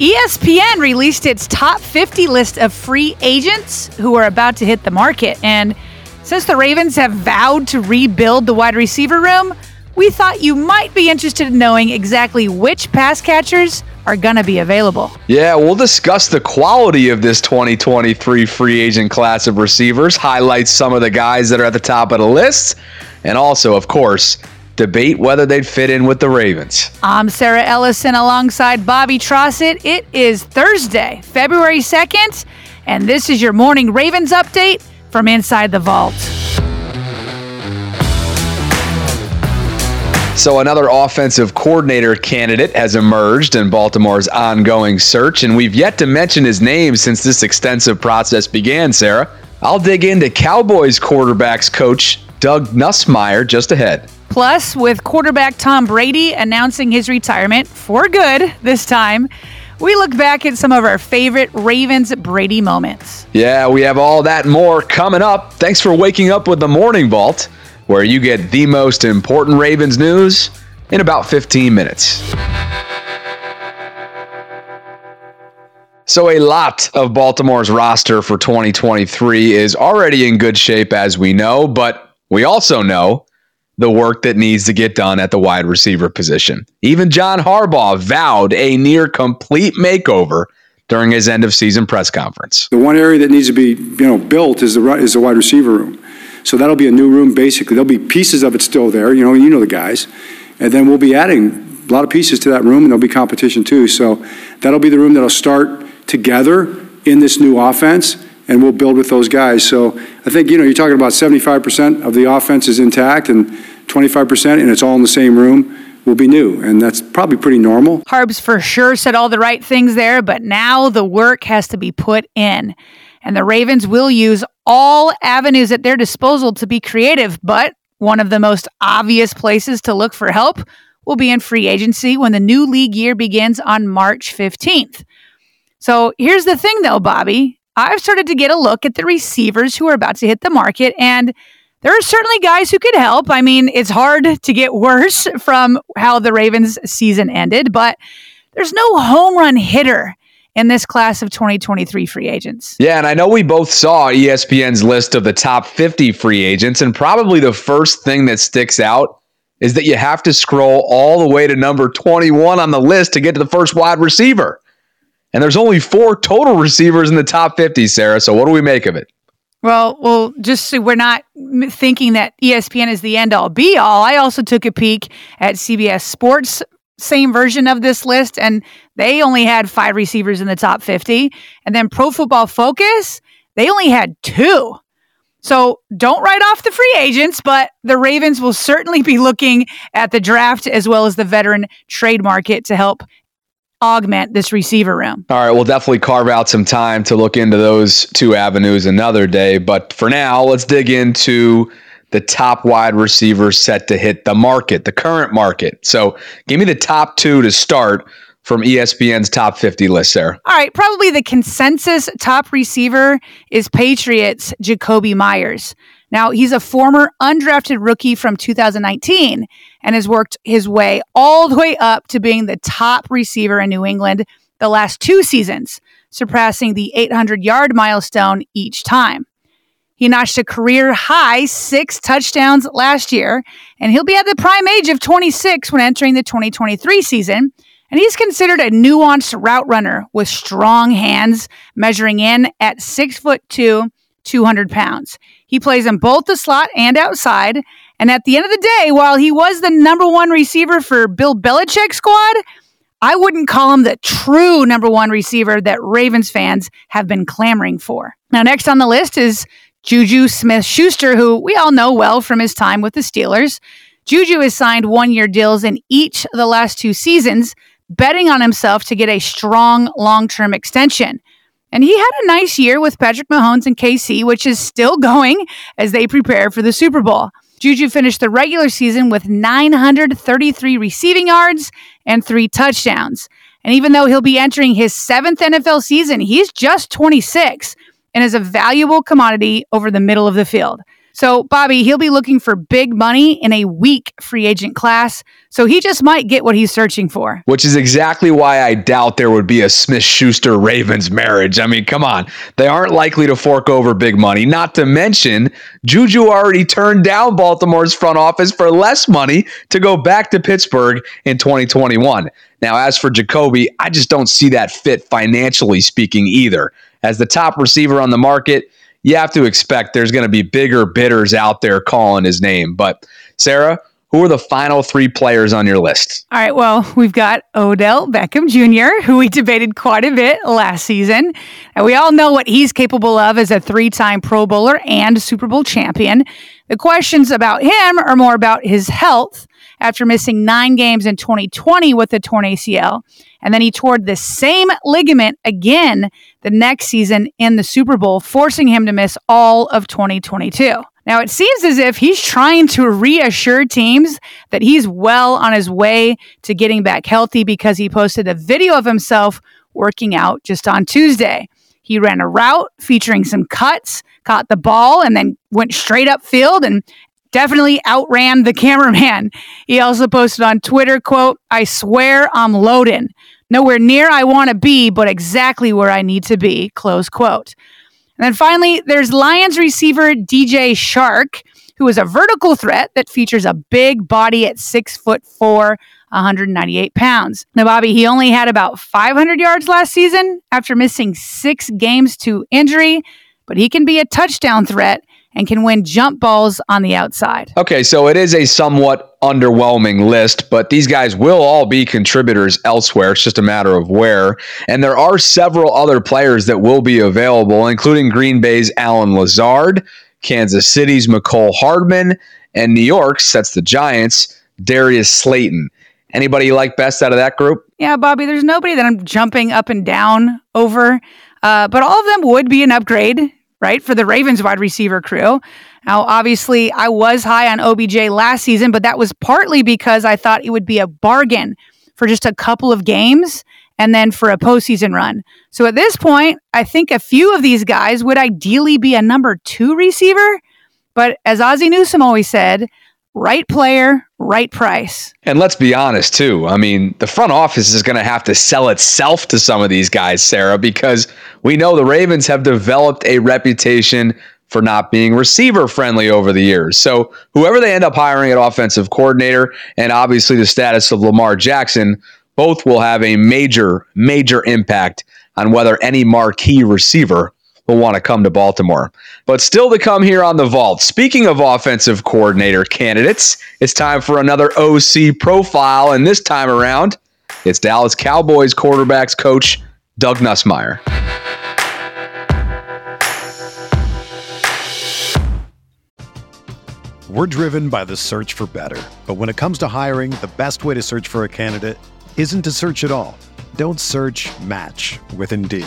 ESPN released its top 50 list of free agents who are about to hit the market. And since the Ravens have vowed to rebuild the wide receiver room, we thought you might be interested in knowing exactly which pass catchers are going to be available. Yeah, we'll discuss the quality of this 2023 free agent class of receivers, highlight some of the guys that are at the top of the list, and also, of course, debate whether they'd fit in with the Ravens. I'm Sarah Ellison alongside Bobby Trossett. It is Thursday, February 2nd, and this is your morning Ravens update from Inside the Vault. So another offensive coordinator candidate has emerged in Baltimore's ongoing search, and we've yet to mention his name since this extensive process began, Sarah. I'll dig into Cowboys quarterbacks coach Doug Nussmeier just ahead. Plus, with quarterback Tom Brady announcing his retirement for good this time, we look back at some of our favorite Ravens-Brady moments. Yeah, we have all that and more coming up. Thanks for waking up with the Morning Vault, where you get the most important Ravens news in about 15 minutes. So a lot of Baltimore's roster for 2023 is already in good shape, as we know, but we also know the work that needs to get done at the wide receiver position. Even John Harbaugh vowed a near complete makeover during his end of season press conference. The one area that needs to be, built is the wide receiver room. So that'll be a new room basically. There'll be pieces of it still there, you know the guys. And then we'll be adding a lot of pieces to that room, and there'll be competition too. So that'll be the room that'll start together in this new offense, and we'll build with those guys. So I think, you're talking about 75% of the offense is intact and 25%, and it's all in the same room, will be new. And that's probably pretty normal. Harbs for sure said all the right things there, but now the work has to be put in. And the Ravens will use all avenues at their disposal to be creative, but one of the most obvious places to look for help will be in free agency when the new league year begins on March 15th. So here's the thing, though, Bobby. I've started to get a look at the receivers who are about to hit the market, and there are certainly guys who could help. I mean, it's hard to get worse from how the Ravens season ended, but there's no home run hitter in this class of 2023 free agents. Yeah, and I know we both saw ESPN's list of the top 50 free agents, and probably the first thing that sticks out is that you have to scroll all the way to number 21 on the list to get to the first wide receiver. And there's only 4 total receivers in the top 50, Sarah. So what do we make of it? Well, just so we're not thinking that ESPN is the end-all, be-all, I also took a peek at CBS Sports' same version of this list, and they only had 5 receivers in the top 50. And then Pro Football Focus, they only had 2. So don't write off the free agents, but the Ravens will certainly be looking at the draft as well as the veteran trade market to help augment this receiver room. All right, we'll definitely carve out some time to look into those 2 avenues another day. But for now, let's dig into the top wide receivers set to hit the market, the current market. So give me the top 2 to start from ESPN's top 50 list, Sarah. All right, probably the consensus top receiver is Patriots' Jacoby Myers. Now, he's a former undrafted rookie from 2019 and has worked his way all the way up to being the top receiver in New England the last two seasons, surpassing the 800-yard milestone each time. He notched a career-high 6 touchdowns last year, and he'll be at the prime age of 26 when entering the 2023 season, and he's considered a nuanced route runner with strong hands, measuring in at 6'2", 200 pounds. He plays in both the slot and outside. And at the end of the day, while he was the number one receiver for Bill Belichick's squad, I wouldn't call him the true number one receiver that Ravens fans have been clamoring for. Now, next on the list is Juju Smith-Schuster, who we all know well from his time with the Steelers. Juju has signed one-year deals in each of the last two seasons, betting on himself to get a strong long-term extension. And he had a nice year with Patrick Mahomes and KC, which is still going as they prepare for the Super Bowl. Juju finished the regular season with 933 receiving yards and 3 touchdowns. And even though he'll be entering his 7th NFL season, he's just 26 and is a valuable commodity over the middle of the field. So, Bobby, he'll be looking for big money in a weak free agent class, so he just might get what he's searching for. Which is exactly why I doubt there would be a Smith-Schuster-Ravens marriage. I mean, come on. They aren't likely to fork over big money. Not to mention, Juju already turned down Baltimore's front office for less money to go back to Pittsburgh in 2021. Now, as for Jacoby, I just don't see that fit financially speaking either. As the top receiver on the market, you have to expect there's going to be bigger bidders out there calling his name. But, Sarah, who are the final 3 players on your list? All right, well, we've got Odell Beckham Jr., who we debated quite a bit last season. And we all know what he's capable of as a 3-time Pro Bowler and Super Bowl champion. The questions about him are more about his health after missing 9 games in 2020 with a torn ACL. And then he tore the same ligament again the next season in the Super Bowl, forcing him to miss all of 2022. Now, it seems as if he's trying to reassure teams that he's well on his way to getting back healthy because he posted a video of himself working out just on Tuesday. He ran a route featuring some cuts, caught the ball, and then went straight upfield and definitely outran the cameraman. He also posted on Twitter, quote, "I swear I'm loading. Nowhere near I want to be, but exactly where I need to be," close quote. And then finally, there's Lions receiver DJ Chark, who is a vertical threat that features a big body at 6'4", 198 pounds. Now, Bobby, he only had about 500 yards last season after missing 6 games to injury, but he can be a touchdown threat and can win jump balls on the outside. Okay, so it is a somewhat underwhelming list, but these guys will all be contributors elsewhere. It's just a matter of where. And there are several other players that will be available, including Green Bay's Allen Lazard, Kansas City's Mecole Hardman, and New York's, that's the Giants, Darius Slayton. Anybody you like best out of that group? Yeah, Bobby, there's nobody that I'm jumping up and down over, but all of them would be an upgrade, right, for the Ravens wide receiver crew. Now, obviously, I was high on OBJ last season, but that was partly because I thought it would be a bargain for just a couple of games and then for a postseason run. So at this point, I think a few of these guys would ideally be a number 2 receiver. But as Ozzie Newsome always said, right player, right price. And let's be honest, too. I mean, the front office is going to have to sell itself to some of these guys, Sarah, because we know the Ravens have developed a reputation for not being receiver-friendly over the years. So whoever they end up hiring at offensive coordinator and obviously the status of Lamar Jackson, both will have a major, major impact on whether any marquee receiver will want to come to Baltimore. But still to come here on The Vault. Speaking of offensive coordinator candidates, it's time for another OC profile, and this time around, it's Dallas Cowboys quarterbacks coach Doug Nussmeier. We're driven by the search for better, but when it comes to hiring, the best way to search for a candidate isn't to search at all. Don't search, match with Indeed.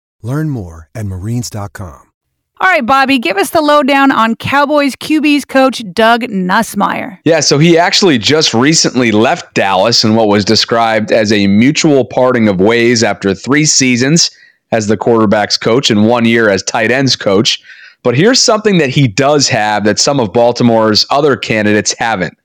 Learn more at marines.com. All right, Bobby, give us the lowdown on Cowboys QB's coach, Doug Nussmeier. Yeah, so he actually just recently left Dallas in what was described as a mutual parting of ways after 3 seasons as the quarterback's coach and 1 year as tight ends coach. But here's something that he does have that some of Baltimore's other candidates haven't.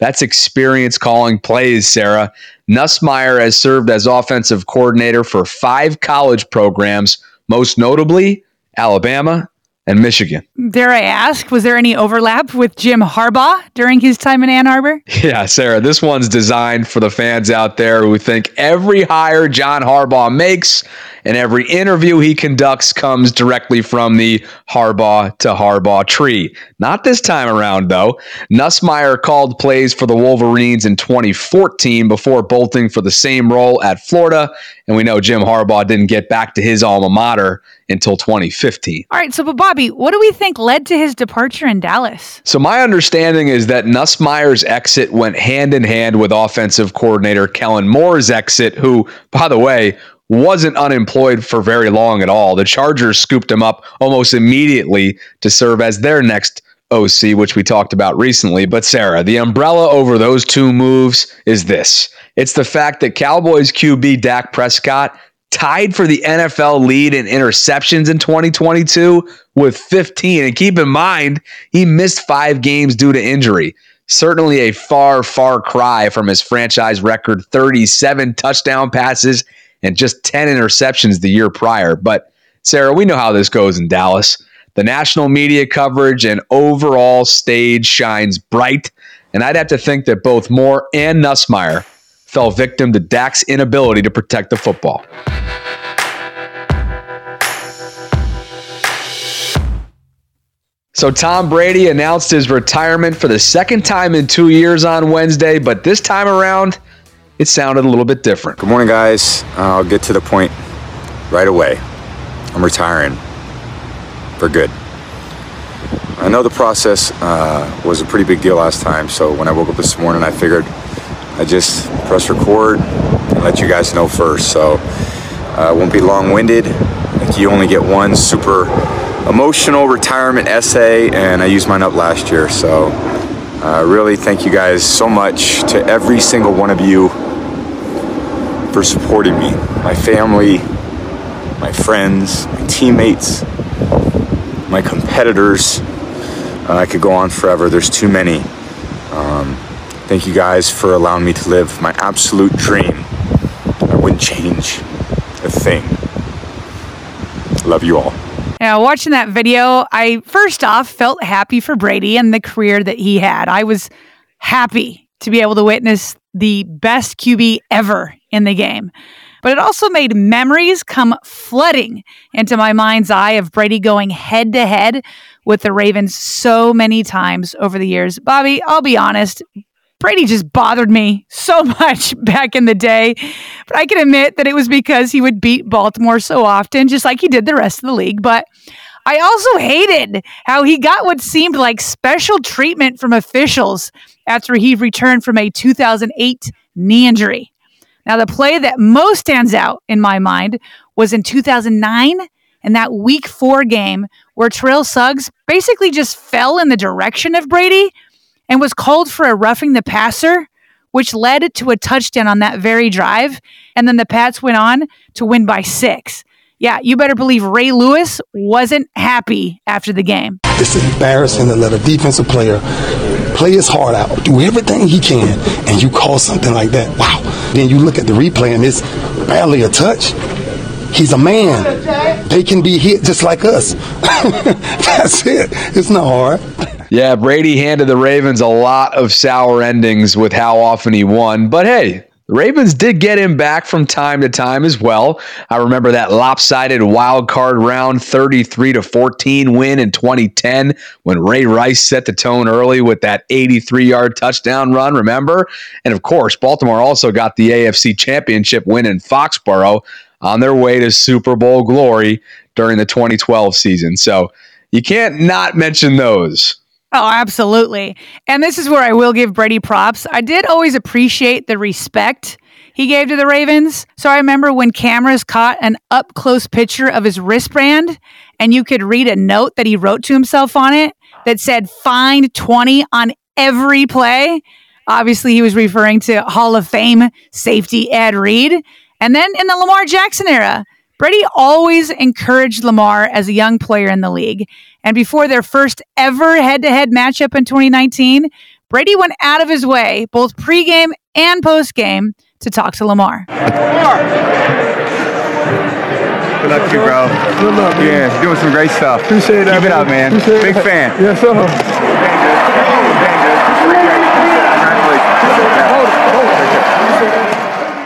That's experience calling plays, Sarah. Nussmeier has served as offensive coordinator for 5 college programs, most notably Alabama and Michigan. Dare I ask, was there any overlap with Jim Harbaugh during his time in Ann Arbor? Yeah, Sarah, this one's designed for the fans out there who think every hire John Harbaugh makes and every interview he conducts comes directly from the Harbaugh to Harbaugh tree. Not this time around, though. Nussmeier called plays for the Wolverines in 2014 before bolting for the same role at Florida, and we know Jim Harbaugh didn't get back to his alma mater until 2015. All right, so but Bobby, what do we think led to his departure in Dallas? So my understanding is that Nussmeier's exit went hand in hand with offensive coordinator Kellen Moore's exit, who, by the way, wasn't unemployed for very long at all. The Chargers scooped him up almost immediately to serve as their next OC, which we talked about recently. But Sarah, the umbrella over those 2 moves is this. It's the fact that Cowboys QB Dak Prescott tied for the NFL lead in interceptions in 2022 with 15. And keep in mind, he missed 5 games due to injury. Certainly a far, far cry from his franchise record, 37 touchdown passes and just 10 interceptions the year prior. But Sarah, we know how this goes in Dallas. The national media coverage and overall stage shines bright. And I'd have to think that both Moore and Nussmeier fell victim to Dak's inability to protect the football. So Tom Brady announced his retirement for the second time in 2 years on Wednesday, but this time around, it sounded a little bit different. Good morning, guys. I'll get to the point right away. I'm retiring for good. I know the process was a pretty big deal last time, so when I woke up this morning, I figured I just press record and let you guys know first, so I won't be long-winded. Like, you only get one super emotional retirement essay, and I used mine up last year, so really thank you guys so much to every single one of you for supporting me, my family, my friends, my teammates, my competitors. I could go on forever. There's too many. Thank you guys for allowing me to live my absolute dream. I wouldn't change a thing. Love you all. Now, watching that video, I first off felt happy for Brady and the career that he had. I was happy to be able to witness the best QB ever in the game. But it also made memories come flooding into my mind's eye of Brady going head-to-head with the Ravens so many times over the years. Bobby, I'll be honest, Brady just bothered me so much back in the day, but I can admit that it was because he would beat Baltimore so often, just like he did the rest of the league. But I also hated how he got what seemed like special treatment from officials after he returned from a 2008 knee injury. Now, the play that most stands out in my mind was in 2009 in that week 4 game where Terrell Suggs basically just fell in the direction of Brady and was called for a roughing the passer, which led to a touchdown on that very drive. And then the Pats went on to win by 6. Yeah, you better believe Ray Lewis wasn't happy after the game. It's embarrassing to let a defensive player play his heart out, do everything he can, and you call something like that. Wow. Then you look at the replay, and it's barely a touch. He's a man. They can be hit just like us. That's it. It's not hard. Yeah, Brady handed the Ravens a lot of sour endings with how often he won. But hey, the Ravens did get him back from time to time as well. I remember that lopsided wild card round 33-14 win in 2010 when Ray Rice set the tone early with that 83-yard touchdown run, remember? And of course, Baltimore also got the AFC Championship win in Foxborough on their way to Super Bowl glory during the 2012 season. So you can't not mention those. Oh, absolutely. And this is where I will give Brady props. I did always appreciate the respect he gave to the Ravens. So I remember when cameras caught an up-close picture of his wristband, and you could read a note that he wrote to himself on it that said, "Find 20 on every play." Obviously, he was referring to Hall of Fame safety Ed Reed. And then in the Lamar Jackson era, Brady always encouraged Lamar as a young player in the league. And before their first ever head-to-head matchup in 2019, Brady went out of his way, both pregame and postgame, to talk to Lamar. Good luck to you, bro. Good luck, man. Yeah, doing some great stuff. Appreciate that. Keep it up, man. Big fan. Yes, sir.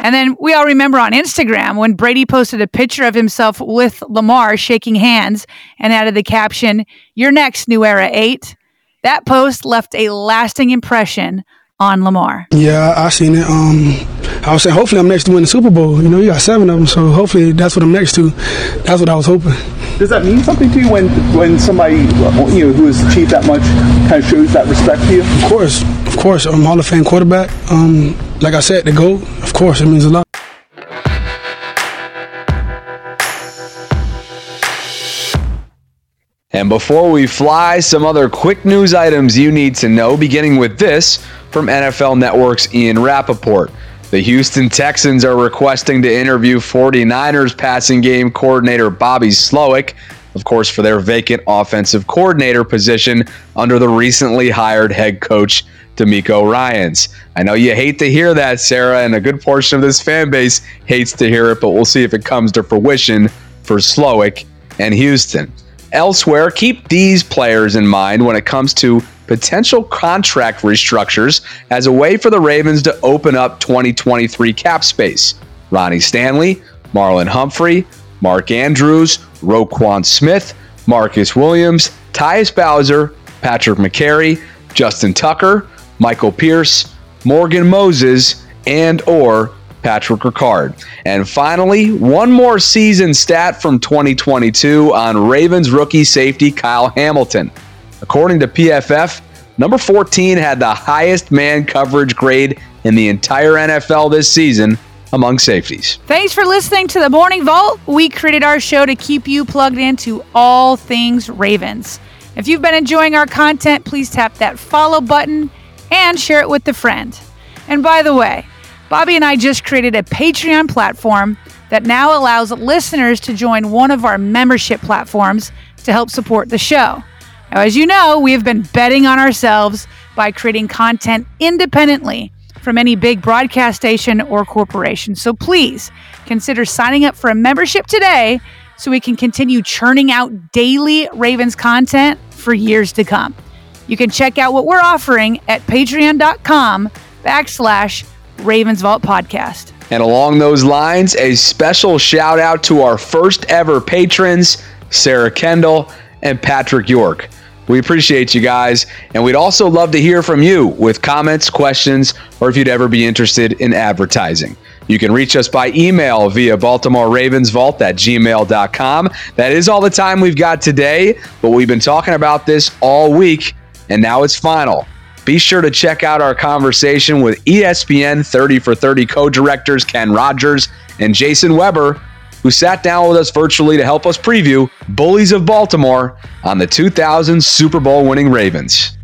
And then we all remember on Instagram when Brady posted a picture of himself with Lamar shaking hands and added the caption, "Your next new era 8. That post left a lasting impression on Lamar. Yeah, I seen it. I was saying, hopefully I'm next to win the Super Bowl. You know, you got 7 of them, so hopefully that's what I'm next to. That's what I was hoping. Does that mean something to you when somebody, you know, who has achieved that much kind of shows that respect to you? Of course. Of course, I'm Hall of Fame quarterback. Like I said, the GOAT, of course, it means a lot. And before we fly, some other quick news items you need to know, beginning with this from NFL Network's Ian Rappaport. The Houston Texans are requesting to interview 49ers passing game coordinator Bobby Slowik, of course, for their vacant offensive coordinator position under the recently hired head coach D'Amico Ryans. I know you hate to hear that, Sarah, and a good portion of this fan base hates to hear it, but we'll see if it comes to fruition for Slowik and Houston. Elsewhere, keep these players in mind when it comes to potential contract restructures as a way for the Ravens to open up 2023 cap space. Ronnie Stanley, Marlon Humphrey, Mark Andrews, Roquan Smith, Marcus Williams, Tyus Bowser, Patrick McCary, Justin Tucker, Michael Pierce, Morgan Moses, and or Patrick Ricard. And finally, one more season stat from 2022 on Ravens rookie safety Kyle Hamilton. According to PFF, number 14 had the highest man coverage grade in the entire NFL this season among safeties. Thanks for listening to The Morning Vault. We created our show to keep you plugged into all things Ravens. If you've been enjoying our content, please tap that follow button and share it with a friend. And by the way, Bobby and I just created a Patreon platform that now allows listeners to join one of our membership platforms to help support the show. Now, as you know, we have been betting on ourselves by creating content independently from any big broadcast station or corporation. So please consider signing up for a membership today so we can continue churning out daily Ravens content for years to come. You can check out what we're offering at patreon.com/Ravens Vault Podcast. And along those lines, a special shout out to our first ever patrons, Sarah Kendall and Patrick York. We appreciate you guys, and we'd also love to hear from you with comments, questions, or if you'd ever be interested in advertising. You can reach us by email via BaltimoreRavensVault@gmail.com. That is all the time we've got today, but we've been talking about this all week, and now it's final. Be sure to check out our conversation with ESPN 30 for 30 co-directors Ken Rogers and Jason Weber, who sat down with us virtually to help us preview Bullies of Baltimore on the 2000 Super Bowl winning Ravens.